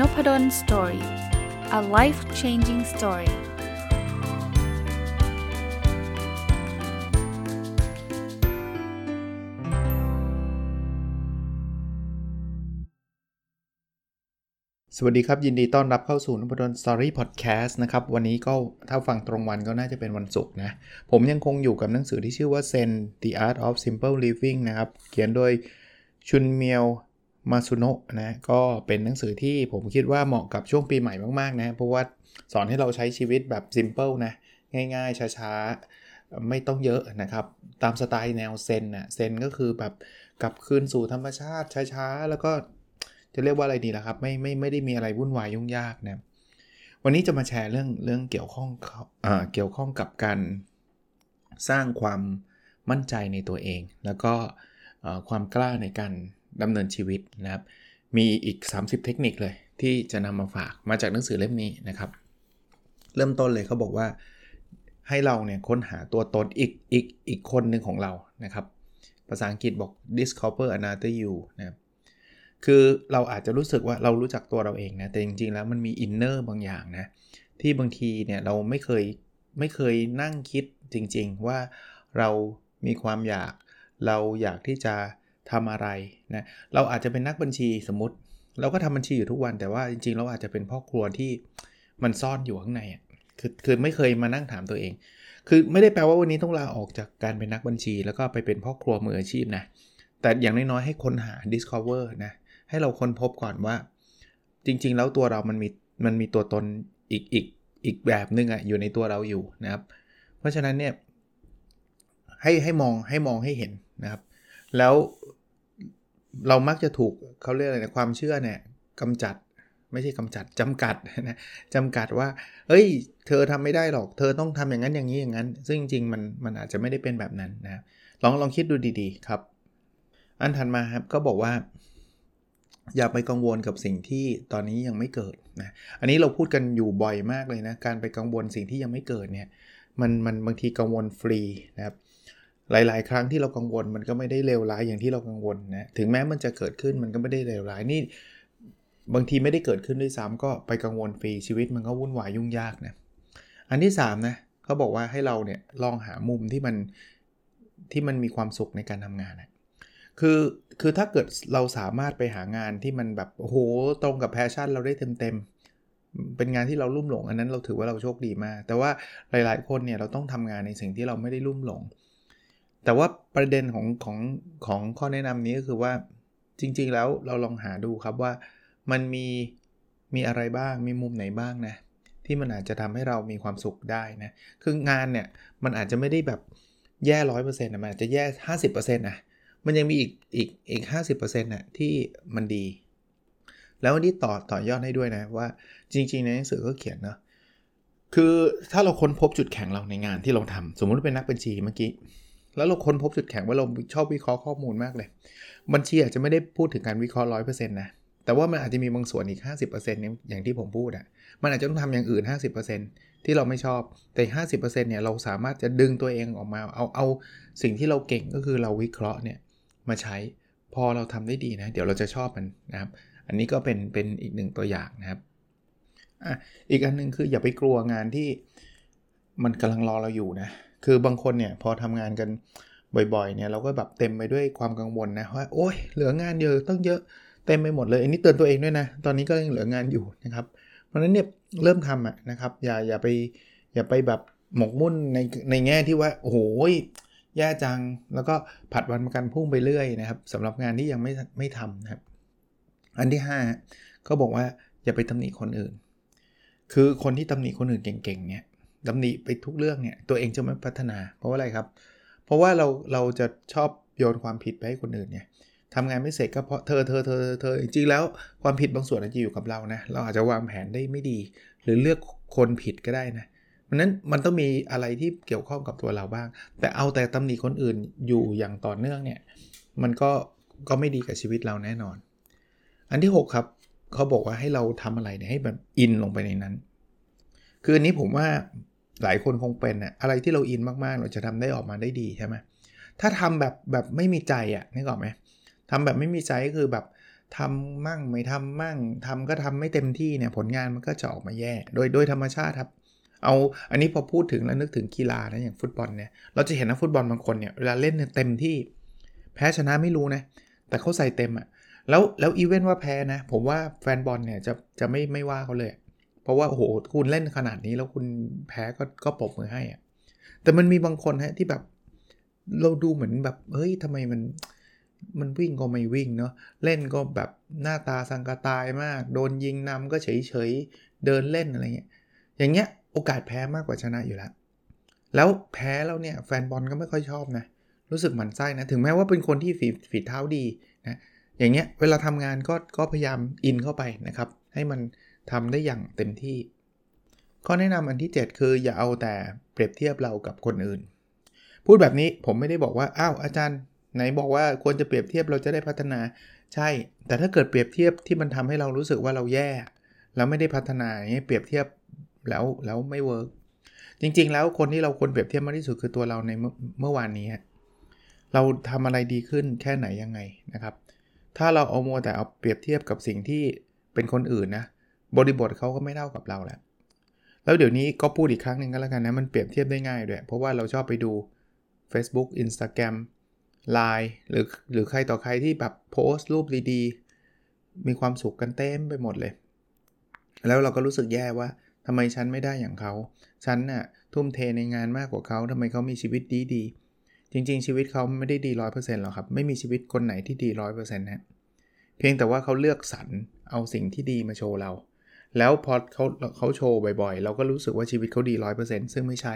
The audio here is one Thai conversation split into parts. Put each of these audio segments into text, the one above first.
Nopadon Story. A life-changing story.สวัสดีครับยินดีต้อนรับเข้าสู่ Nopadon Story Podcast นะครับวันนี้ก็ถ้าฟังตรงวันก็น่าจะเป็นวันศุกร์นะผมยังคงอยู่กับหนังสือที่ชื่อว่า The Art of Simple Living นะครับเขียนโดยชุนเมียวมาซุโนะนะก็เป็นหนังสือที่ผมคิดว่าเหมาะกับช่วงปีใหม่มากๆนะเพราะว่าสอนให้เราใช้ชีวิตแบบ simple นะง่ายๆช้าๆไม่ต้องเยอะนะครับตามสไตล์แนวเซนน่ะเซนก็คือแบบกลับคืนสู่ธรรมชาติช้าๆแล้วก็จะเรียกว่าอะไรดีล่ะครับไม่ได้มีอะไรวุ่นวายยุ่งยากนะวันนี้จะมาแชร์เรื่องเกี่ยวข้องกับการสร้างความมั่นใจในตัวเองแล้วก็ความกล้าในการดำเนินชีวิตนะครับมีอีก30เทคนิคเลยที่จะนำมาฝากมาจากหนังสือเล่มนี้นะครับเริ่มต้นเลยเขาบอกว่าให้เราเนี่ยค้นหาตัวตนอีกคนหนึ่งของเรานะครับภาษาอังกฤษบอก discover another you นะครับคือเราอาจจะรู้สึกว่าเรารู้จักตัวเราเองนะแต่จริงๆแล้วมันมีอินเนอร์บางอย่างนะที่บางทีเนี่ยเราไม่เคยนั่งคิดจริงๆว่าเรามีความอยากเราอยากที่จะทำอะไรนะเราอาจจะเป็นนักบัญชีสมมติเราก็ทำบัญชีอยู่ทุกวันแต่ว่าจริงๆเราอาจจะเป็นพ่อครัวที่มันซ่อนอยู่ข้างในคือไม่เคยมานั่งถามตัวเองคือไม่ได้แปลว่าวันนี้ต้องลาออกจากการเป็นนักบัญชีแล้วก็ไปเป็นพ่อครัวมืออาชีพนะแต่อย่างน้อยๆให้ค้นหา discover นะให้เราค้นพบก่อนว่าจริงๆแล้วตัวเรามันมีตัวตนอีกแบบนึงอ่ะอยู่ในตัวเราอยู่นะครับเพราะฉะนั้นเนี่ยให้มองให้เห็นนะครับแล้วเรามักจะถูกเขาเรียกอะไรนะความเชื่อเนี่ยจำกัดนะจำกัดว่าเฮ้ยเธอทำไม่ได้หรอกเธอต้องทำอย่างนั้นอย่างนี้อย่างนั้นซึ่งจริงๆมันอาจจะไม่ได้เป็นแบบนั้นนะลองคิดดูดีๆครับอันถัดมาครับก็บอกว่าอย่าไปกังวลกับสิ่งที่ตอนนี้ยังไม่เกิดนะอันนี้เราพูดกันอยู่บ่อยมากเลยนะการไปกังวลสิ่งที่ยังไม่เกิดเนี่ยมันบางทีกังวลฟรีนะครับหลายๆครั้งที่เรากังวลมันก็ไม่ได้เลวร้ายอย่างที่เรากังวลนะถึงแม้มันจะเกิดขึ้นมันก็ไม่ได้เลวร้ายนี่บางทีไม่ได้เกิดขึ้นด้วยซ้ำก็ไปกังวลฟรีชีวิตมันก็วุ่นวายยุ่งยากนะอันที่3นะเขาบอกว่าให้เราเนี่ยลองหามุมที่มันมีความสุขในการทำงานนะคือถ้าเกิดเราสามารถไปหางานที่มันแบบโอ้โหตรงกับแพชชั่นเราได้เต็มเป็นงานที่เราลุ่มหลงอันนั้นเราถือว่าเราโชคดีมากแต่ว่าหลายๆคนเนี่ยเราต้องทำงานในสิ่งที่เราไม่ได้ลุ่มหลงแต่ว่าประเด็นของข้อแนะนำนี้ก็คือว่าจริงๆแล้วเราลองหาดูครับว่ามันมีอะไรบ้างมีมุมไหนบ้างนะที่มันอาจจะทำให้เรามีความสุขได้นะคืองานเนี่ยมันอาจจะไม่ได้แบบแย่ 100% นะมันอาจจะแย่ 50% นะมันยังมีอีก 50% นะที่มันดีแล้วอันนี้ต่อยอดให้ด้วยนะว่าจริงๆในหนังสือก็เขียนเนาะคือถ้าเราค้นพบจุดแข็งเราในงานที่เราทำสมมติเป็นนักบัญชีเมื่อกี้แล้วเราค้นพบจุดแข็งว่าเราชอบวิเคราะห์ข้อมูลมากเลยบัญชีอาจจะไม่ได้พูดถึงการวิเคราะห์ 100% นะแต่ว่ามันอาจจะมีบางส่วนอีก 50% อย่างที่ผมพูดอ่ะมันอาจจะต้องทำอย่างอื่น 50% ที่เราไม่ชอบแต่ 50% เนี่ยเราสามารถจะดึงตัวเองออกมาเอาสิ่งที่เราเก่งก็คือเราวิเคราะห์เนี่ยมาใช้พอเราทำได้ดีนะเดี๋ยวเราจะชอบมันนะครับอันนี้ก็เป็นอีกหนึ่งตัวอย่างนะครับอีกอันนึงคืออย่าไปกลัวงานที่มันกำลังรอเราอยู่นะคือบางคนเนี่ยพอทำงานกันบ่อยๆเนี่ยเราก็แบบเต็มไปด้วยความกังวลนะว่าโอ๊ยเหลืองานเยอะตั้งเยอะเต็มไปหมดเลยอันนี้เตือนตัวเองด้วยนะตอนนี้ก็ยังเหลืองานอยู่นะครับเพราะฉะนั้นเนี่ยเริ่มทำนะครับอย่าไปแบบหมกมุ่นในแง่ที่ว่าโอ้โหแย่จังแล้วก็ผัดวันประกันพรุ่งไปเรื่อยนะครับสำหรับงานที่ยังไม่ทำนะครับอันที่5ก็บอกว่าอย่าไปตำหนิคนอื่นคือคนที่ตำหนิคนอื่นเก่งๆเนี่ยตำหนิไปทุกเรื่องเนี่ยตัวเองจะไม่พัฒนาเพราะว่าอะไรครับเพราะว่าเราจะชอบโยนความผิดไปให้คนอื่นเนี่ยทำงานไม่เสร็จก็เพราะเธอจริงๆแล้วความผิดบางส่วนอาจจะอยู่กับเรานะเราอาจจะวางแผนได้ไม่ดีหรือเลือกคนผิดก็ได้นะเพราะนั้นมันต้องมีอะไรที่เกี่ยวข้องกับตัวเราบ้างแต่เอาแต่ตำหนิคนอื่นอยู่อย่างต่อเนื่องเนี่ยมันก็ไม่ดีกับชีวิตเราแน่นอนอันที่6ครับเขาบอกว่าให้เราทำอะไรเนี่ยให้แบบอินลงไปในนั้นคืออันนี้ผมว่าหลายคนคงเป็นน่ะอะไรที่เราอินมากๆเราจะทำได้ออกมาได้ดีใช่ไหมถ้าทำแบบไม่มีใจอ่ะนึกออกไหมทำแบบไม่มีใจก็คือแบบ ทำมั่งไม่ทำมั่งทำก็ทำไม่เต็มที่เนี่ยผลงานมันก็จะออกมาแย่โดยธรรมชาติครับเอาอันนี้พอพูดถึงแล้วนึกถึงกีฬานะอย่างฟุตบอลเนี่ยเราจะเห็นนักฟุตบอลบางคนเนี่ยเวลาเล่นเนี่ยเต็มที่แพ้ชนะไม่รู้นะแต่เขาใส่เต็มอ่ะแล้วอีเวนต์ว่าแพ้นะผมว่าแฟนบอลเนี่ยจะไม่ว่าเขาเลยเพราะว่าโอ้โหคุณเล่นขนาดนี้แล้วคุณแพ้ก็ปรบมือให้อ่ะแต่มันมีบางคนฮะที่แบบเราดูเหมือนแบบเฮ้ยทำไมมันวิ่งก็ไม่วิ่งเนาะเล่นก็แบบหน้าตาสังกะตายมากโดนยิงนำก็เฉยเดินเล่นอะไรเงี้ยอย่างเงี้ยโอกาสแพ้มากกว่าชนะอยู่แล้วแล้วแพ้แล้วเนี่ยแฟนบอลก็ไม่ค่อยชอบนะรู้สึกหมั่นไส้นะถึงแม้ว่าเป็นคนที่ฝีเท้าดีนะอย่างเงี้ยเวลาทำงานก็พยายามอินเข้าไปนะครับให้มันทำได้อย่างเต็มที่ข้อแนะนำอันที่7คืออย่าเอาแต่เปรียบเทียบเรากับคนอื่นพูดแบบนี้ผมไม่ได้บอกว่าอ้าวอาจารย์ไหนบอกว่าควรจะเปรียบเทียบเราจะได้พัฒนาใช่แต่ถ้าเกิดเปรียบเทียบที่มันทำให้เรารู้สึกว่าเราแย่แล้วไม่ได้พัฒนาอย่างเงี้ยเปรียบเทียบแล้วไม่เวิร์กจริงๆแล้วคนที่เราควรเปรียบเทียบมากที่สุดคือตัวเราในเมื่อวานนี้เราทำอะไรดีขึ้นแค่ไหนยังไงนะครับถ้าเราเอามัวแต่เอาเปรียบเทียบกับสิ่งที่เป็นคนอื่นนะบริบทเขาก็ไม่เท่ากับเราแหละแล้วเดี๋ยวนี้ก็พูดอีกครั้งนึงก็แล้วกันนะมันเปรียบเทียบได้ง่ายด้วยเพราะว่าเราชอบไปดู Facebook Instagram Line หรือใครต่อใครที่แบบโพสต์รูปดีๆมีความสุขกันเต็มไปหมดเลยแล้วเราก็รู้สึกแย่ว่าทำไมฉันไม่ได้อย่างเขาฉันน่ะทุ่มเทในงานมากกว่าเขาทำไมเขามีชีวิตดีๆจริงๆชีวิตเขาไม่ได้ดี 100% หรอกครับไม่มีชีวิตคนไหนที่ดี 100% นะเพียงแต่ว่าเขาเลือกสรรเอาสิ่งที่ดีมาโชว์เราแล้วพอเขาโชว์บ่อยๆเราก็รู้สึกว่าชีวิตเขาดี 100% ซึ่งไม่ใช่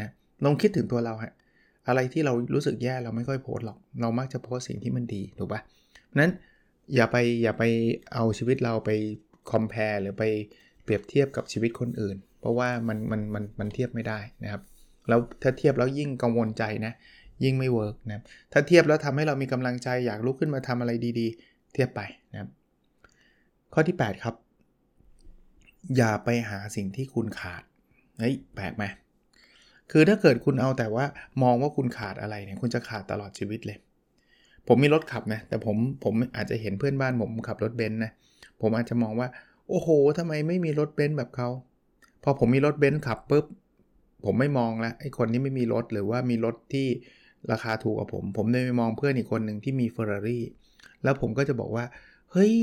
นะลองคิดถึงตัวเราฮะอะไรที่เรารู้สึกแย่เราไม่ค่อยโพสหรอกเรามักจะโพสสิ่งที่มันดีถูกป่ะนั้นอย่าไปเอาชีวิตเราไปคอมแพร์หรือไปเปรียบเทียบกับชีวิตคนอื่นเพราะว่ามันเทียบไม่ได้นะครับแล้วถ้าเทียบแล้วยิ่งกังวลใจนะยิ่งไม่เวิร์กนะถ้าเทียบแล้วทำให้เรามีกำลังใจอยากลุกขึ้นมาทำอะไรดีๆเทียบไปนะครับข้อที่8ครับอย่าไปหาสิ่งที่คุณขาดเฮ้ยแปลกไหมคือถ้าเกิดคุณเอาแต่ว่ามองว่าคุณขาดอะไรเนี่ยคุณจะขาดตลอดชีวิตเลยผมมีรถขับนะแต่ผมอาจจะเห็นเพื่อนบ้านผมขับรถเบนซ์นะผมอาจจะมองว่าโอ้โหทำไมไม่มีรถเบนซ์แบบเขาพอผมมีรถเบนซ์ขับปุ๊บผมไม่มองแล้วไอ้คนที่ไม่มีรถหรือว่ามีรถที่ราคาถูกกว่าผมเลยไปมองเพื่อนอีกคนนึงที่มี Ferrari แล้วผมก็จะบอกว่าเฮ้ย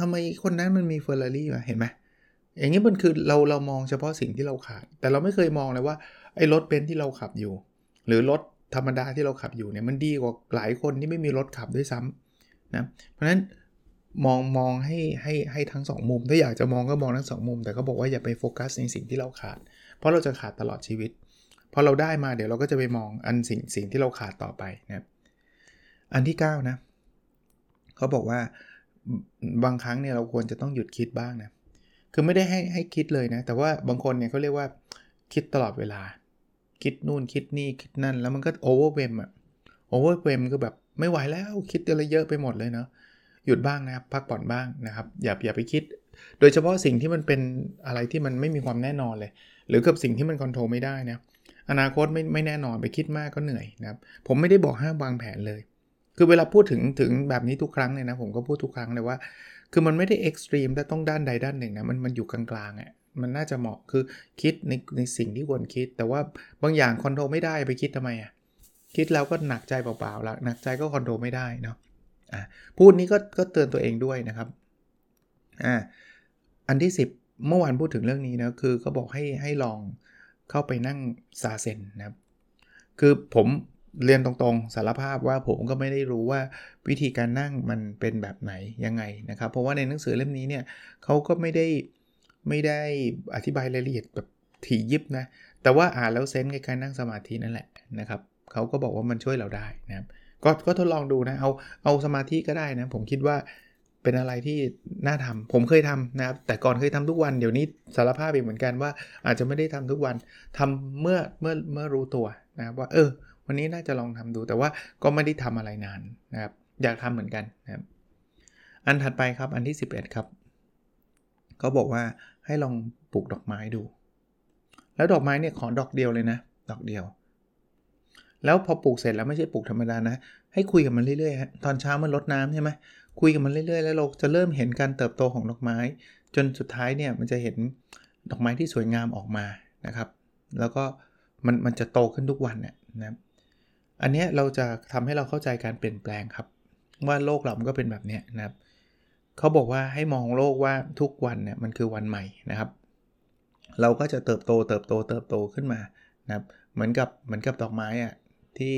ทำไมคนนั้นมันมี Ferrari วะเห็นไหมอย่างนี้มันคือเรามองเฉพาะสิ่งที่เราขาดแต่เราไม่เคยมองเลยว่าไอ้รถเบนซ์ที่เราขับอยู่หรือรถธรรมดาที่เราขับอยู่เนี่ยมันดีกว่าหลายคนที่ไม่มีรถขับด้วยซ้ำนะเพราะฉะนั้นมองให้ทั้งสองมุมถ้าอยากจะมองก็มองทั้งสองมุมแต่ก็บอกว่าอย่าไปโฟกัสในสิ่งที่เราขาดเพราะเราจะขาดตลอดชีวิตพอเราได้มาเดี๋ยวเราก็จะไปมองอันสิ่งที่เราขาดต่อไปนะอันที่9นะเขาบอกว่าบางครั้งเนี่ยเราควรจะต้องหยุดคิดบ้างนะคือไม่ได้ให้คิดเลยนะแต่ว่าบางคนเนี่ยเขาเรียกว่าคิดตลอดเวลาคิดนู่นคิดนี่คิดนั่นแล้วมันก็โอเวอร์เวมอะโอเวอร์เวมคือแบบไม่ไหวแล้วคิดอะไรเยอะไปหมดเลยเนาะหยุดบ้างนะครับพักผ่อนบ้างนะครับอย่าไปคิดโดยเฉพาะสิ่งที่มันเป็นอะไรที่มันไม่มีความแน่นอนเลยหรือกับสิ่งที่มันคอนโทรลไม่ได้นะอนาคตไม่แน่นอนไปคิดมากก็เหนื่อยนะครับผมไม่ได้บอกห้ามวางแผนเลยคือเวลาพูดถึงแบบนี้ทุกครั้งเลยนะผมก็พูดทุกครั้งเลยว่าคือมันไม่ได้เอ็กซ์ตรีมแต่ต้องด้านใดด้านหนึ่งนะมันอยู่กลางๆอ่ะมันน่าจะเหมาะคือคิดในสิ่งที่ควรคิดแต่ว่าบางอย่างคอนโทรลไม่ได้ไปคิดทำไมอ่ะคิดแล้วก็หนักใจเปล่าๆแล้วหนักใจก็คอนโทรลไม่ได้เนาะพูดนี้ก็เตือนตัวเองด้วยนะครับอันที่10เมื่อวานพูดถึงเรื่องนี้นะคือเขาบอกให้ลองเข้าไปนั่งซาเซนนะครับคือผมเรียนตรงๆสารภาพว่าผมก็ไม่ได้รู้ว่าวิธีการนั่งมันเป็นแบบไหนยังไงนะครับเพราะว่าในหนังสือเล่มนี้เนี่ยเขาก็ไม่ได้อธิบายรายละเอียดแบบถี่ยิบนะแต่ว่าอ่านแล้วเซนส์คล้ายๆนั่งสมาธินั่นแหละนะครับเขาก็บอกว่ามันช่วยเราได้นะครับก็ทดลองดูนะเอาสมาธิก็ได้นะผมคิดว่าเป็นอะไรที่น่าทำผมเคยทำนะครับแต่ก่อนเคยทำทุกวันเดี๋ยวนี้สารภาพอีกเหมือนกันว่าอาจจะไม่ได้ทำทุกวันทำเมื่อรู้ตัวนะครับว่าวันนี้น่าจะลองทำดูแต่ว่าก็ไม่ได้ทำอะไรนานนะครับอยากทำเหมือนกันนะครับอันถัดไปครับอันที่11ครับเขาบอกว่าให้ลองปลูกดอกไม้ดูแล้วดอกไม้เนี่ยขอดอกเดียวเลยนะดอกเดียว แล้วพอปลูกเสร็จแล้วไม่ใช่ปลูกธรรมดานะให้คุยกับมันเรื่อยๆฮะตอนเช้ามันรดน้ำใช่ไหมคุยกับมันเรื่อยๆแล้วเราจะเริ่มเห็นการเติบโตของดอกไม้จนสุดท้ายเนี่ยมันจะเห็นดอกไม้ที่สวยงามออกมานะครับแล้วก็มันจะโตขึ้นทุกวันเนี่ยนะอันนี้เราจะทำให้เราเข้าใจการเปลี่ยนแปลงครับว่าโลกเรามันก็เป็นแบบนี้นะครับเขาบอกว่าให้มองโลกว่าทุกวันเนี่ยมันคือวันใหม่นะครับเราก็จะเติบโตขึ้นมานะครับเหมือนกับดอกไม้อ่ะที่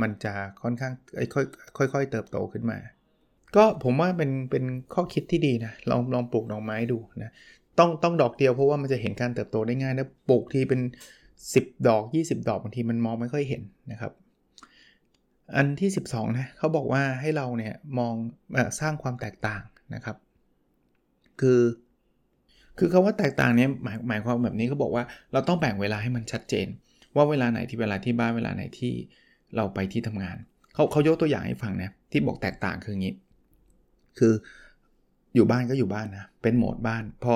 มันจะค่อนข้างค่อยๆเติบโตขึ้นมาก็ผมว่าเป็นข้อคิดที่ดีนะลองปลูกดอกไม้ดูนะต้องดอกเดียวเพราะว่ามันจะเห็นการเติบโตได้ง่ายนะปลูกทีเป็น10ดอก20ดอกบางทีมันมองไม่ค่อยเห็นนะครับอันที่12นะเขาบอกว่าให้เราเนี่ยมองสร้างความแตกต่างนะครับคือคำว่าแตกต่างเนี่ยหมายความแบบนี้เขาบอกว่าเราต้องแบ่งเวลาให้มันชัดเจนว่าเวลาไหนที่เวลาที่บ้านเวลาไหนที่เราไปที่ทำงานเขายกตัวอย่างให้ฟังนะที่บอกแตกต่างคืออย่างนี้คืออยู่บ้านก็อยู่บ้านนะเป็นโหมดบ้านพอ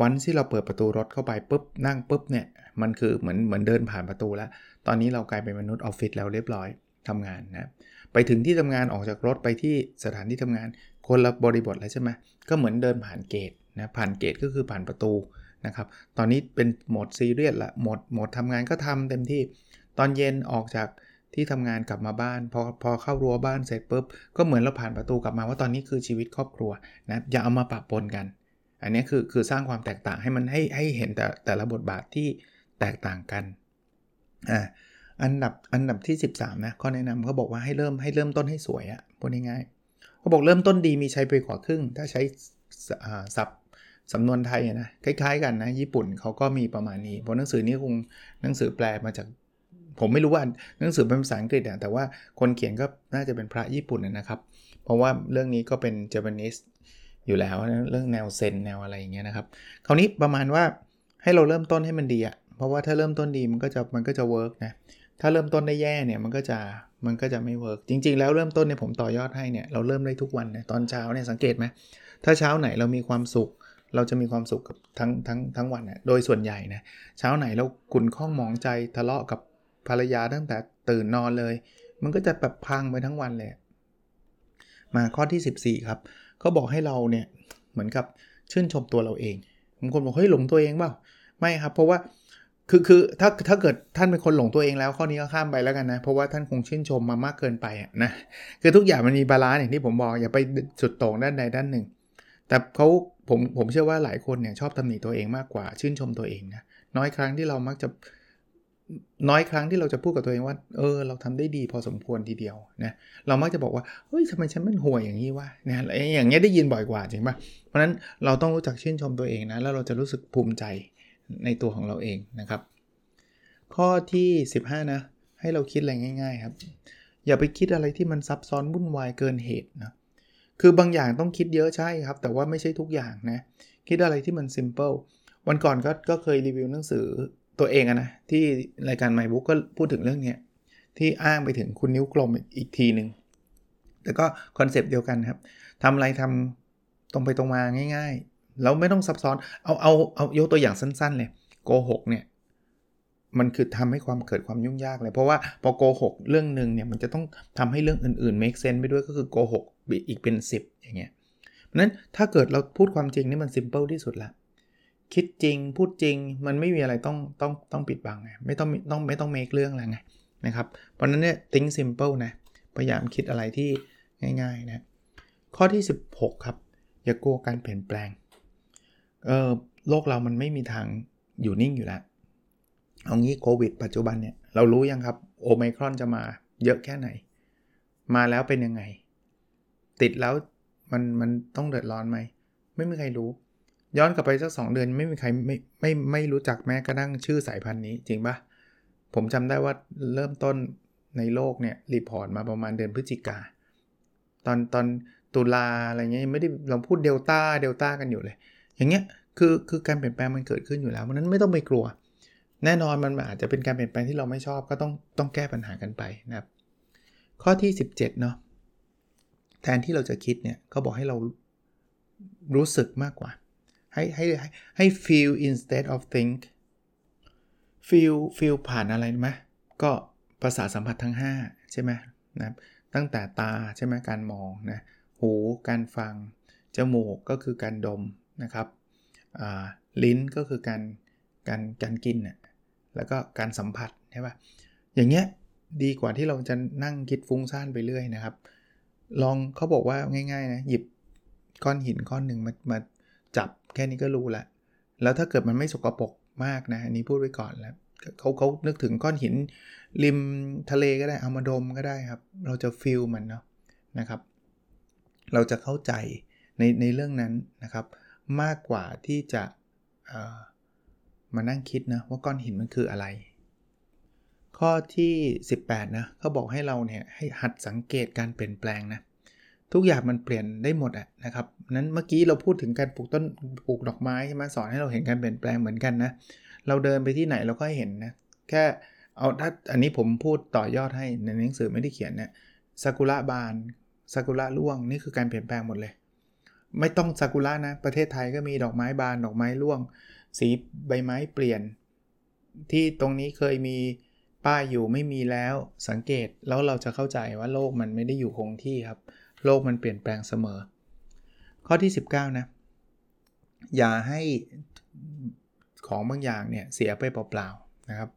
วันที่เราเปิดประตูรถเข้าไปปุ๊บนั่งปุ๊บเนี่ยมันคือเหมือนเดินผ่านประตูแล้วตอนนี้เรากลายเป็นมนุษย์ออฟฟิศแล้วเรียบร้อยทำงานนะไปถึงที่ทำงานออกจากรถไปที่สถานที่ทำงานคนละบริบทแล้วใช่ไหมก็เหมือนเดินผ่านเกตนะผ่านเกตก็คือผ่านประตูนะครับตอนนี้เป็นโหมดซีเรียสละโหมดทำงานก็ทำเต็มที่ตอนเย็นออกจากที่ทำงานกลับมาบ้านพอเข้ารั้วบ้านเสร็จปุ๊บก็เหมือนเราผ่านประตูกลับมาว่าตอนนี้คือชีวิตครอบครัวนะอย่าเอามาปะปนกันอันนี้คือสร้างความแตกต่างให้มันให้เห็นแต่ละบทบาทที่แตกต่างกันอันดับที่13นะข้อแนะนำเขาบอกว่าให้เริ่มต้นให้สวยอะพูดง่ายๆเขาบอกเริ่มต้นดีมีชัยไปกว่าครึ่งถ้าใช้ศัพท์สำนวนไทยนะคล้ายๆกันนะญี่ปุ่นเขาก็มีประมาณนี้เพราะหนังสือนี้คงหนังสือแปลมาจากผมไม่รู้ว่าหนังสือเป็นภาษาอังกฤษอะแต่ว่าคนเขียนก็น่าจะเป็นพระญี่ปุ่นนะครับเพราะว่าเรื่องนี้ก็เป็น Japanese อยู่แล้วนะเรื่องแนวเซนแนวอะไรอย่างเงี้ยนะครับคราวนี้ประมาณว่าให้เราเริ่มต้นให้มันดีอะเพราะว่าถ้าเริ่มต้นดีมันก็จะเวิร์กนะถ้าเริ่มต้นได้แย่เนี่ยมันก็จะไม่เวิร์กจริงๆแล้วเริ่มต้นเนี่ยผมต่อยอดให้เนี่ยเราเริ่มได้ทุกวันนะตอนเช้าเนี่ยสังเกตไหมถ้าเช้าไหนเรามีความสุขเราจะมีความสุขกับทั้งวันนะโดยส่วนใหญ่นะเช้าไหนเราขุ่นข้องหมองใจทะเลาะกับภรรยาตั้งแต่ตื่นนอนเลยมันก็จะแบบพังไปทั้งวันเลยมาข้อที่14ครับเขาบอกให้เราเนี่ยเหมือนกับชื่นชมตัวเราเองบางคนบอกเฮ้ยหลงตัวเองเปล่าไม่ครับเพราะว่าคือถ้าเกิดท่านเป็นคนหลงตัวเองแล้วข้อนี้ก็ข้ามไปแล้วกันนะเพราะว่าท่านคงชื่นชมมามากเกินไปนะคือทุกอย่างมันมีบาลานซ์อย่างที่ผมบอกอย่าไปสุดโต่งด้านใดด้านหนึ่งแต่ผมเชื่อว่าหลายคนเนี่ยชอบตำหนิตัวเองมากกว่าชื่นชมตัวเองนะน้อยครั้งที่เราจะพูดกับตัวเองว่าเราทำได้ดีพอสมควรทีเดียวนะเรามักจะบอกว่าเฮ้ยทำไมฉันมันห่วยอย่างนี้วะนะอย่างเงี้ยได้ยินบ่อยกว่าจริงป่ะเพราะนั้นเราต้องรู้จักชื่นชมตัวเองนะแล้วเราจะรู้สึกภูมิใจในตัวของเราเองนะครับข้อที่15นะให้เราคิดอะไรง่ายๆครับอย่าไปคิดอะไรที่มันซับซ้อนวุ่นวายเกินเหตุนะคือบางอย่างต้องคิดเยอะใช่ครับแต่ว่าไม่ใช่ทุกอย่างนะคิดอะไรที่มัน simple วันก่อนก็เคยรีวิวหนังสือตัวเองนะที่รายการ My Book ก็พูดถึงเรื่องนี้ที่อ้างไปถึงคุณนิ้วกลมอีกทีนึงแต่ก็คอนเซปต์เดียวกันครับทำอะไรทำตรงไปตรงมาง่ายๆเราไม่ต้องซับซ้อนเอายกตัวอย่างสั้นๆเลยโกหกเนี่ยมันคือทำให้ความเกิดความยุ่งยากเลยเพราะว่าพอโกหกเรื่องนึงเนี่ยมันจะต้องทำให้เรื่องอื่นๆ make sense ไปด้วยก็คือโกหกอีกเป็น10อย่างเงี้ยเพราะนั้นถ้าเกิดเราพูดความจริงนี่มัน simple ที่สุดละคิดจริงพูดจริงมันไม่มีอะไรต้องปิดบังไงไม่ต้อง make เรื่องอะไรไงนะครับเพราะนั้นเนี่ย think simple นะพยายามคิดอะไรที่ง่ายๆนะข้อที่16ครับอย่ากลัวการเปลี่ยนแปลงโลกเรามันไม่มีทางอยู่นิ่งอยู่แล้วเอางี้โควิดปัจจุบันเนี่ยเรารู้ยังครับโอไมครอนจะมาเยอะแค่ไหนมาแล้วเป็นยังไงติดแล้วมันต้องเดือดร้อนไหมไม่มีใครรู้ย้อนกลับไปสัก2เดือนไม่มีใครไม่รู้จักแม้กระทั่งชื่อสายพันธุ์นี้จริงปะผมจำได้ว่าเริ่มต้นในโลกเนี่ยรีพอร์ตมาประมาณเดือนพฤศจิกาตอนตุลาอะไรเงี้ยไม่ได้เราพูดเดลต้ากันอยู่เลยอย่างเงี้ยคือการเปลี่ยนแปลงมันเกิดขึ้นอยู่แล้วเพราะนั้นไม่ต้องไปกลัวแน่นอนมันอาจจะเป็นการเปลี่ยนแปลงที่เราไม่ชอบก็ต้องแก้ปัญหากันไปนะครับข้อที่17เนาะแทนที่เราจะคิดเนี่ยเขาบอกให้เรารู้สึกมากกว่าให้ feel instead of think feel ผ่านอะไรไหมก็ ประสาทสัมผัสทั้ง5ใช่ไหมนะครับตั้งแต่ตาใช่ไหมการมองนะหูการฟังจมูกก็คือการดมนะครับลิ้นก็คือการกินน่ะแล้วก็การสัมผัสใช่ป่ะอย่างเงี้ยดีกว่าที่เราจะนั่งคิดฟุ้งซ่านไปเรื่อยนะครับลองเขาบอกว่าง่ายๆนะหยิบก้อนหินก้อนหนึ่งมาจับแค่นี้ก็รู้ละแล้วถ้าเกิดมันไม่สกปรกมากนะอันนี้พูดไว้ก่อนแล้วเขานึกถึงก้อนหินริมทะเลก็ได้เอามาดมก็ได้ครับเราจะฟีลมันเนาะนะครับเราจะเข้าใจในเรื่องนั้นนะครับมากกว่าที่จะมานั่งคิดนะว่าก้อนหินมันคืออะไรข้อที่18นะเขาบอกให้เราเนี่ยให้หัดสังเกตการเปลี่ยนแปลงนะทุกอย่างมันเปลี่ยนได้หมดอ่ะนะครับนั้นเมื่อกี้เราพูดถึงการปลูกดอกไม้ใช่ไหมสอนให้เราเห็นการเปลี่ยนแปลงเหมือนกันนะเราเดินไปที่ไหนเราก็เห็นนะแค่เอาถ้าอันนี้ผมพูดต่อยอดให้ในหนังสือไม่ได้เขียนนะซากุระบานซากุระร่วงนี่คือการเปลี่ยนแปลงหมดเลยไม่ต้องซากุระนะประเทศไทยก็มีดอกไม้บานดอกไม้ร่วงสีใบไม้เปลี่ยนที่ตรงนี้เคยมีป้ายอยู่ไม่มีแล้วสังเกตแล้วเราจะเข้าใจว่าโลกมันไม่ได้อยู่คงที่ครับโลกมันเปลี่ยนแปลงเสมอข้อที่19นะอย่าให้ของบางอย่างเนี่ยเสียไปเปล่าๆนะครับ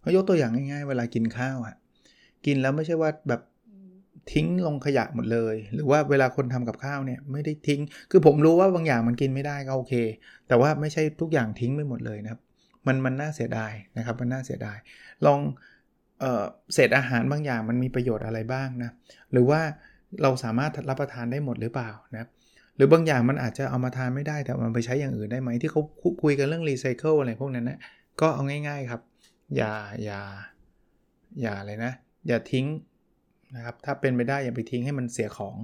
เขายกตัวอย่างง่ายๆเวลากินข้าวอ่ะกินแล้วไม่ใช่ว่าแบบทิ้งลงขยะหมดเลยหรือว่าเวลาคนทำกับข้าวเนี่ยไม่ได้ทิ้งคือผมรู้ว่าบางอย่างมันกินไม่ได้ก็โอเคแต่ว่าไม่ใช่ทุกอย่างทิ้งไปหมดเลยนะครับมันน่าเสียดายนะครับมันน่าเสียดายลองเศษอาหารบางอย่างมันมีประโยชน์อะไรบ้างนะหรือว่าเราสามารถรับประทานได้หมดหรือเปล่านะหรือบางอย่างมันอาจจะเอามาทานไม่ได้แต่มันไปใช้อย่างอื่นได้ไหมที่เขาคุยกันเรื่องรีไซเคิลอะไรพวกนั้นนะก็เอาง่ายๆครับอย่าเลยนะอย่าทิ้งนะครับถ้าเป็นไปได้อย่าไปทิ้งให้มันเสียของ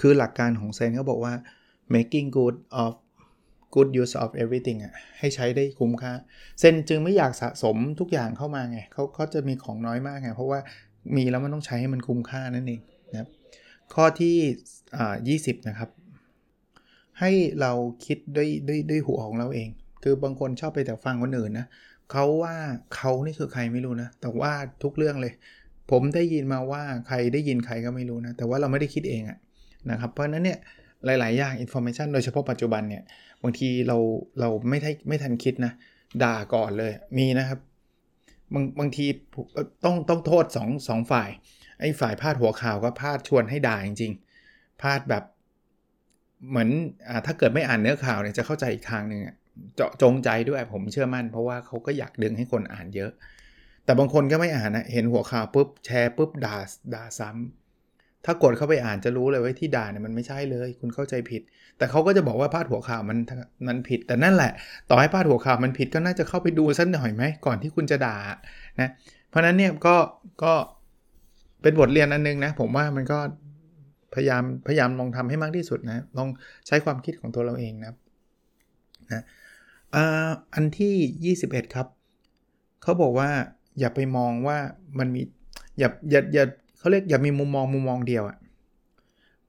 คือหลักการของเซนเขาบอกว่า making good use of everything อ่ะให้ใช้ได้คุ้มค่าเซนจึงไม่อยากสะสมทุกอย่างเข้ามาไงเขาจะมีของน้อยมากไงเพราะว่ามีแล้วมันต้องใช้ให้มันคุ้มค่านั่นเองนะครับข้อที่20นะครับให้เราคิดด้วยหัวของเราเองคือบางคนชอบไปแต่ฟังคนอื่นนะเขาว่าเขานี่คือใครไม่รู้นะแต่ว่าทุกเรื่องเลยผมได้ยินมาว่าใครได้ยินใครก็ไม่รู้นะแต่ว่าเราไม่ได้คิดเองอะนะครับเพราะนั้นเนี่ยหลายๆอย่าง information โดยเฉพาะปัจจุบันเนี่ยบางทีเราไม่ทันคิดนะด่าก่อนเลยมีนะครับบางทีต้องโทษสองฝ่ายไอ้ฝ่ายพาดหัวข่าวก็พาดชวนให้ด่าจริงๆพาดแบบเหมือนถ้าเกิดไม่อ่านเนื้อข่าวเนี่ยจะเข้าใจอีกทางนึงเจาะจงใจด้วยผมเชื่อมั่นเพราะว่าเขาก็อยากดึงให้คนอ่านเยอะแต่บางคนก็ไม่อ่านนะเห็นหัวข่าวปุ๊บแชร์ปุ๊บด่าซ้ำถ้ากดเข้าไปอ่านจะรู้เลยว่าที่ด่าเนี่ยมันไม่ใช่เลยคุณเข้าใจผิดแต่เขาก็จะบอกว่าพาดหัวข่าวมันผิดแต่นั่นแหละต่อให้พาดหัวข่าวมันผิดก็น่าจะเข้าไปดูสักหน่อยไหมก่อนที่คุณจะด่านะเพราะนั้นเนี่ยก็เป็นบทเรียนอันนึงนะผมว่ามันก็พยายามลองทำให้มากที่สุดนะลองใช้ความคิดของตัวเราเองนะอันที่21ครับเขาบอกว่าอย่าไปมองว่ามันมีอย่าเขาเรียกอย่ามีมุมมองเดียวอ่ะ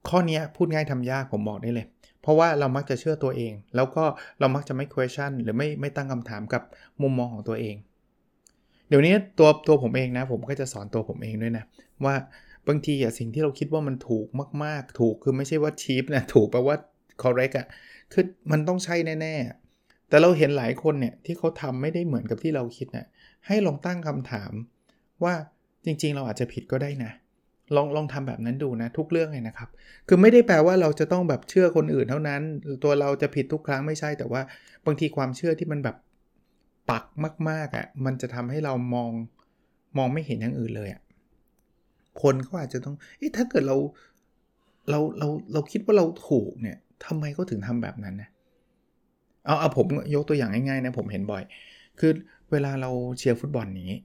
ข้อนี้พูดง่ายทำยากผมบอกได้เลยเพราะว่าเรามักจะเชื่อตัวเองแล้วก็เรามักจะไม่ question หรือไม่ตั้งคำถามกับมุมมองของตัวเองเดี๋ยวนี้ตัวผมเองนะผมก็จะสอนตัวผมเองด้วยนะว่าบางทีสิ่งที่เราคิดว่ามันถูกมากๆถูกคือไม่ใช่ว่า cheap นะถูกแปลว่า correct อ่ะคือมันต้องใช่แน่ๆแต่เราเห็นหลายคนเนี่ยที่เขาทำไม่ได้เหมือนกับที่เราคิดนะให้ลองตั้งคำถามว่าจริงๆเราอาจจะผิดก็ได้นะลองทำแบบนั้นดูนะทุกเรื่องเลยนะครับคือไม่ได้แปลว่าเราจะต้องแบบเชื่อคนอื่นเท่านั้นตัวเราจะผิดทุกครั้งไม่ใช่แต่ว่าบางทีความเชื่อที่มันแบบปักมากๆอ่ะมันจะทำให้เรามองไม่เห็นอย่างอื่นเลยอ่ะคนเขาอาจจะต้องถ้าเกิดเราคิดว่าเราถูกเนี่ยทำไมเขาถึงทำแบบนั้นนะเอาผมยกตัวอย่างง่ายๆนะผมเห็นบ่อยคือเวลาเราเชียร์ฟุตบอลอย่างนี้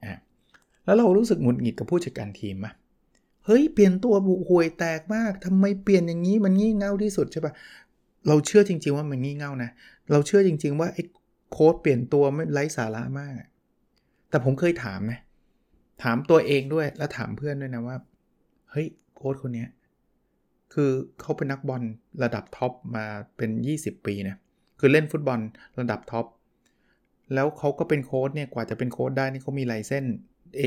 แล้วเรารู้สึกหงุดหงิดกับผู้จัดการทีมป่ะเฮ้ยเปลี่ยนตัวบุกห่วยแตกมากทำไมเปลี่ยนอย่างนี้มันงี่เง่าที่สุดใช่ป่ะเราเชื่อจริงๆว่ามันงี่เง่านะเราเชื่อจริงๆว่าไอ้โค้ชเปลี่ยนตัวไม่ไร้สาระมากแต่ผมเคยถามนะถามตัวเองด้วยแล้วถามเพื่อนด้วยนะว่าเฮ้ยโค้ชคนนี้คือเขาเป็นนักบอลระดับท็อปมาเป็น20 ปีนะคือเล่นฟุตบอลระดับท็อป แล้วเขาก็เป็นโค้ชเนี่ยกว่าจะเป็นโค้ชได้นี่เขามีไลเซนส์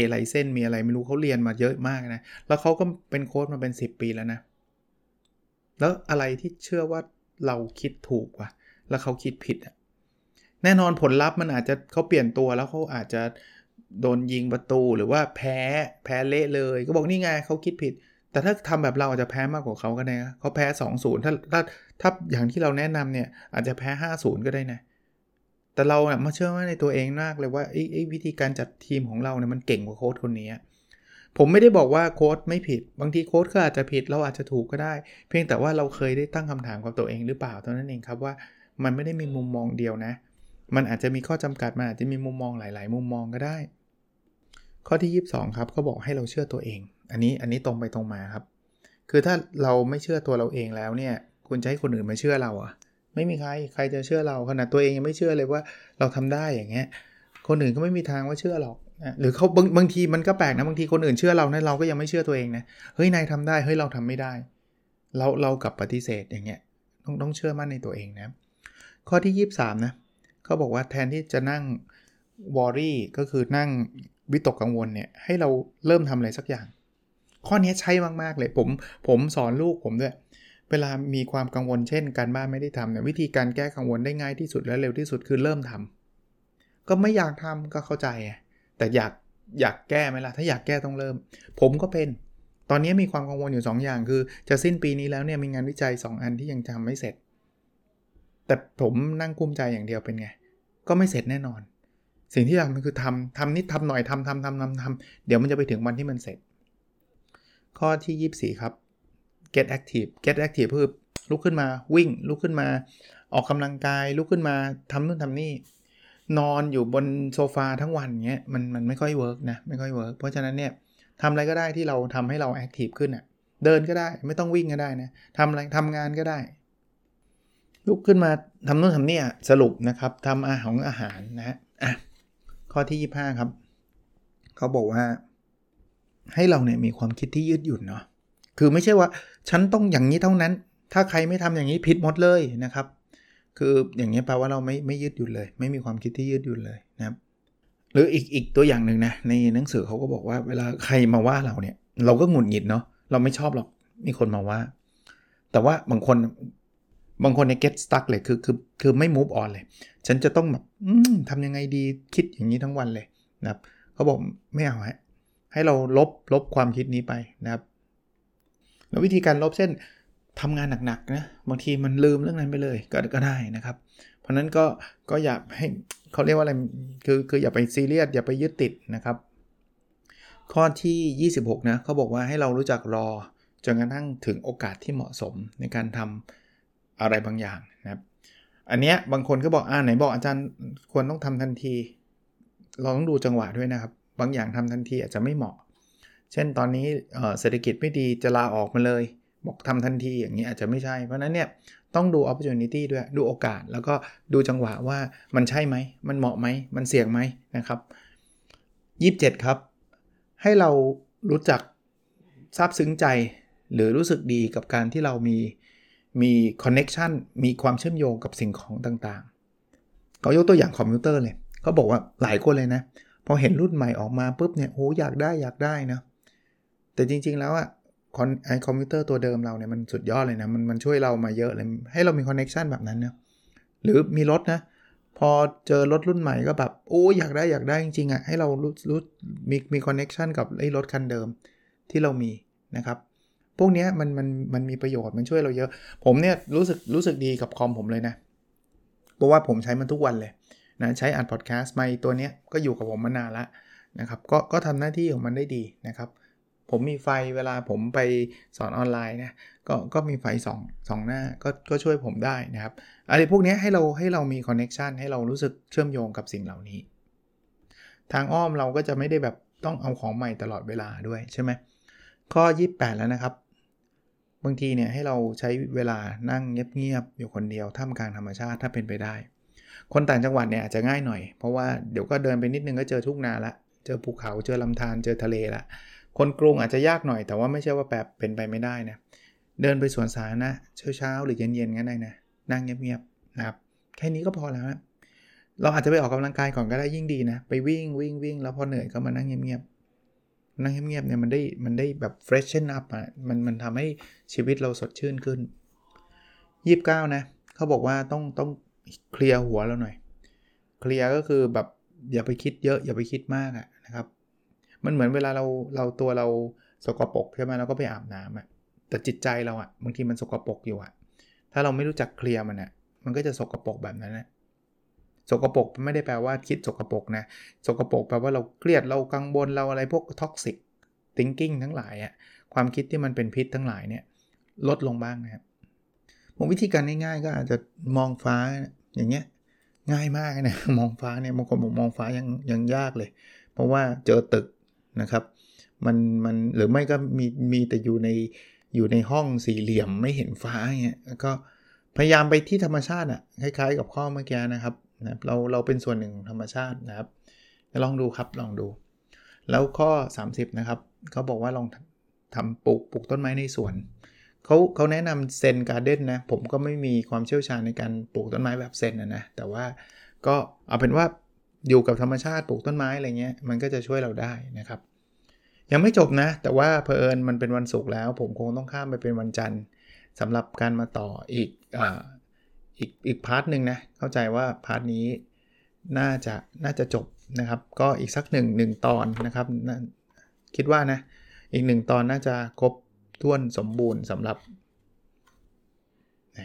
ไลเซนส์มีอะไรไม่รู้เขาเรียนมาเยอะมากนะแล้วเขาก็เป็นโค้ชมาเป็น10 ปีแล้วนะแล้วอะไรที่เชื่อว่าเราคิดถูกว่ะแล้วเขาคิดผิดอ่ะแน่นอนผลลัพธ์มันอาจจะเขาเปลี่ยนตัวแล้วเขาอาจจะโดนยิงประตูหรือว่าแพ้เละเลยก็บอกนี่ไงเขาคิดผิดแต่ถ้าทำแบบเราอาจจะแพ้มากกว่าเขาก็ได้นะเขาแพ้ 2-0 ถ้าอย่างที่เราแนะนำเนี่ยอาจจะแพ้ 5-0 ก็ได้นะแต่เราเนี่ยมาเชื่อว่าในตัวเองมากเลยว่าไอ้วิธีการจัดทีมของเราเนี่ยมันเก่งกว่าโค้ชคนนี้ผมไม่ได้บอกว่าโค้ชไม่ผิดบางทีโค้ชก็อาจจะผิดเราอาจจะถูกก็ได้เพียงแต่ว่าเราเคยได้ตั้งคำถามกับตัวเองหรือเปล่าเท่านั้นเองครับว่ามันไม่ได้มีมุมมองเดียวนะมันอาจจะมีข้อจำกัดมันอาจจะมีมุมมองหลายๆมุมมองก็ได้ข้อที่22ครับเขาบอกให้เราเชื่อตัวเองอันนี้ตรงไปตรงมาครับคือถ้าเราไม่เชื่อตัวเราเองแล้วเนี่ยคุณจะให้คนอื่นมาเชื่อเราอ่ะไม่มีใครจะเชื่อเราขนาดตัวเองยังไม่เชื่อเลยว่าเราทำได้อย่างเงี้ยคนอื่นก็ไม่มีทางว่าเชื่อหรอกหรือเขาบางทีมันก็แปลกนะบางทีคนอื่นเชื่อเรานะเราก็ยังไม่เชื่อตัวเองนะเฮ้ยนายทำได้เฮ้ยเราทำไม่ได้เรากลับปฏิเสธอย่างเงี้ยต้องเชื่อมั่นในตัวเองนะข้อที่23นะเขาบอกว่าแทนที่จะนั่งวอรี่ก็คือนั่งวิตกกังวลเนี่ยให้เราเริ่มทำอะไรสักอย่างข้อนี้ใช่มากๆเลยผมสอนลูกผมด้วยเวลามีความกังวลเช่นการบ้านไม่ได้ทำเนี่ยวิธีการแก้กังวลได้ง่ายที่สุดและเร็วที่สุดคือเริ่มทำก็ไม่อยากทำก็เข้าใจแต่อยากแก้ไหมล่ะถ้าอยากแก้ต้องเริ่มผมก็เป็นตอนนี้มีความกังวลอยู่2 อย่างคือจะสิ้นปีนี้แล้วเนี่ยมีงานวิจัย2 อันที่ยังทำไม่เสร็จแต่ผมนั่งกุ้มใจอย่างเดียวเป็นไงก็ไม่เสร็จแน่นอนสิ่งที่ทำมันคือทำนิดทำหน่อยทำเดี๋ยวมันจะไปถึงวันที่มันเสร็จข้อที่24ครับget active คือลุกขึ้นมาวิ่งลุกขึ้นมาออกกำลังกายลุกขึ้นมาทำนู่นทำนี่นอนอยู่บนโซฟาทั้งวันเงี้ยมันไม่ค่อยเวิร์กนะไม่ค่อยเวิร์กเพราะฉะนั้นเนี่ยทำอะไรก็ได้ที่เราทำให้เราแอคทีฟขึ้นอ่ะเดินก็ได้ไม่ต้องวิ่งก็ได้นะทำอะไรทำงานก็ได้ลุกขึ้นมาทำนู่นทำนี่สรุปนะครับทำอาหารนะอ่ะข้อที่25ครับเขาบอกว่าให้เราเนี่ยมีความคิดที่ยืดหยุ่นเนาะคือไม่ใช่ว่าฉันต้องอย่างนี้เท่านั้นถ้าใครไม่ทำอย่างนี้ผิดหมดเลยนะครับคืออย่างนี้แปลว่าเราไม่ยืดหยุ่นเลยไม่มีความคิดที่ยืดหยุ่นเลยนะครับหรืออีกตัวอย่างนึงนะในหนังสือเขาก็บอกว่าเวลาใครมาว่าเราเนี่ยเราก็หงุดหงิดเนาะเราไม่ชอบหรอกมีคนมาว่าแต่ว่าบางคนเนี่ย get stuck เลยคือไม่ move on เลยฉันจะต้องแบบทำยังไงดีคิดอย่างนี้ทั้งวันเลยนะครับเขาบอกไม่เอาให้เราลบความคิดนี้ไปนะครับแล้ววิธีการลบเช่นทำงานหนักๆนะบางทีมันลืมเรื่องนั้นไปเลยก็ได้นะครับเพราะนั้นก็อย่าให้เขาเรียกว่าอะไรคืออย่าไปซีเรียสอย่าไปยึดติดนะครับข้อที่26นะเขาบอกว่าให้เรารู้จักรอจนกระทั่งถึงโอกาสที่เหมาะสมในการทำอะไรบางอย่างนะครับอันเนี้ยบางคนก็บอกไหนบอกอาจารย์ควรต้องทำทันทีเราต้องดูจังหวะด้วยนะครับบางอย่างทำทันทีอาจจะไม่เหมาะเช่นตอนนี้เศรษฐกิจไม่ดีจะลาออกมาเลยบอกทำทันทีอย่างนี้อาจจะไม่ใช่เพราะนั้นเนี่ยต้องดู opportunity ด้วยดูโอกาสแล้วก็ดูจังหวะว่ามันใช่ไหมมันเหมาะไหมมันเสี่ยงไหมนะครับ27ครับให้เรารู้จักซาบซึ้งใจหรือรู้สึกดีกับการที่เรามี connection มีความเชื่อมโยงกับสิ่งของต่างๆเขายกตัวอย่างคอมพิวเตอร์เลยเขาบอกว่าหลายคนเลยนะพอเห็นรุ่นใหม่ออกมาปุ๊บเนี่ยโหอยากได้นะแต่จริงๆแล้วอ่ะคอมพิวเตอร์ตัวเดิมเราเนี่ยมันสุดยอดเลยนะมันช่วยเรามาเยอะเลยให้เรามีคอนเนคชันแบบนั้นนะหรือมีรถนะพอเจอรถรุ่นใหม่ก็แบบโอ้อยากได้จริงๆอ่ะให้เรารู้มีคอนเนคชันกับไอ้รถคันเดิมที่เรามีนะครับพวกเนี้ยมันมีประโยชน์มันช่วยเราเยอะผมเนี่ยรู้สึกดีกับคอมผมเลยนะเพราะว่าผมใช้มันทุกวันเลยนะใช้อัดพอดแคสต์ไมค์ตัวเนี้ยก็อยู่กับผมมานานละนะครับก็ทำหน้าที่ของมันได้ดีนะครับผมมีไฟเวลาผมไปสอนออนไลน์นะก็มีไฟ2หน้าก็ช่วยผมได้นะครับอะไรพวกนี้ให้เรามีคอนเนคชั่นให้เรารู้สึกเชื่อมโยงกับสิ่งเหล่านี้ทางอ้อมเราก็จะไม่ได้แบบต้องเอาของใหม่ตลอดเวลาด้วยใช่ไหมข้อ28แล้วนะครับบางทีเนี่ยให้เราใช้เวลานั่งเงียบๆอยู่คนเดียวท่ามกลางธรรมชาติถ้าเป็นไปได้คนต่างจังหวัดเนี่ยอาจจะง่ายหน่อยเพราะว่าเดี๋ยวก็เดินไปนิดนึงก็เจอทุ่งนาละเจอภูเขาเจอลำธารเจอทะเลละคนกรุงอาจจะยากหน่อยแต่ว่าไม่ใช่ว่าแบบเป็นไปไม่ได้นะเดินไปสวนสาธารณะเช้าๆหรือเย็นๆก็ได้นะนั่งเงียบๆนะครับแค่นี้ก็พอแล้วนะ เราอาจจะไปออกกำลังกายก่อนก็ได้ยิ่งดีนะไปวิ่งแล้วพอเหนื่อยก็มานั่งเงียบๆนั่งเงียบๆเนี่ยมันได้แบบ freshen up อ่ะมันทำให้ชีวิตเราสดชื่นขึ้น29นะเขาบอกว่าต้องเคลียร์หัวเราหน่อยเคลียร์ก็คือแบบอย่าไปคิดเยอะอย่าไปคิดมากอ่ะนะครับมันเหมือนเวลาเราตัวเราสกปรกใช่ไหมเราก็ไปอาบน้ำอ่ะแต่จิตใจเราอ่ะบางทีมันสกปรกอยู่อ่ะถ้าเราไม่รู้จักเคลียร์มันอ่ะมันก็จะสกปรกแบบนั้นนะสกปรกไม่ได้แปลว่าคิดสกปรกนะสกปรกแปลว่าเราเครียดเรากังวลเราอะไรพวกท็อกซิกทิงกิ้งทั้งหลายอ่ะความคิดที่มันเป็นพิษทั้งหลายเนี่ยลดลงบ้างนะครับผมวิธีการง่ายๆก็อาจจะมองฟ้าอย่างเงี้ยง่ายมากนะมองฟ้าเนี่ยบางคนบอกมองฟ้ายังยากเลยเพราะว่าเจอตึกนะครับมันหรือไม่ก็มีแต่อยู่ในห้องสี่เหลี่ยมไม่เห็นฟ้าเงี้ยก็พยายามไปที่ธรรมชาติอ่ะคล้ายๆกับข้อเมื่อกี้นะครับเราเป็นส่วนหนึ่งของธรรมชาตินะครับลองดูครับลองดูแล้วข้อ30นะครับเขาบอกว่าลองทำปลูกต้นไม้ในสวนเขาแนะนำเซนการ์เด้นนะผมก็ไม่มีความเชี่ยวชาญในการปลูกต้นไม้แบบเซนนะแต่ว่าก็เอาเป็นว่าอยู่กับธรรมชาติปลูกต้นไม้อะไรเงี้ยมันก็จะช่วยเราได้นะครับยังไม่จบนะแต่ว่าเผอิญมันเป็นวันศุกร์แล้วผมคงต้องข้ามไปเป็นวันจันทร์สำหรับการมาต่ออีกพาร์ทนึงนะเข้าใจว่าพาร์ทนี้น่าจะจบนะครับก็อีกสัก1ตอนนะครับคิดว่านะอีก1ตอนน่าจะครบถ้วนสมบูรณ์สำหรับ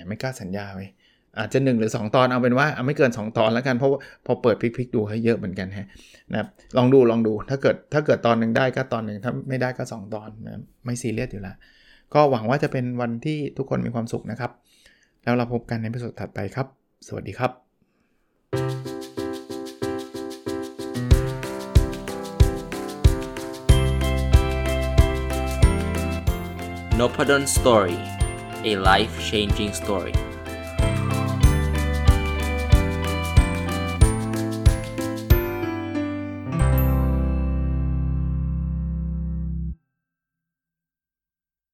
ไม่กล้าสัญญาไว้อาจจะ1หรือ2ตอนเอาเป็นว่าไม่เกิน2ตอนแล้วกันเพราะพอเปิดพลิกๆดูให้เยอะเหมือนกันฮะนะครับลองดูถ้าเกิดตอนนึงได้ก็ตอนนึงถ้าไม่ได้ก็2ตอนนะไม่ซีเรียสอยู่ละก็หวังว่าจะเป็นวันที่ทุกคนมีความสุขนะครับแล้วเราพบกันในเอพิโซดถัดไปครับสวัสดีครับ Nopadon Story A Life Changing Story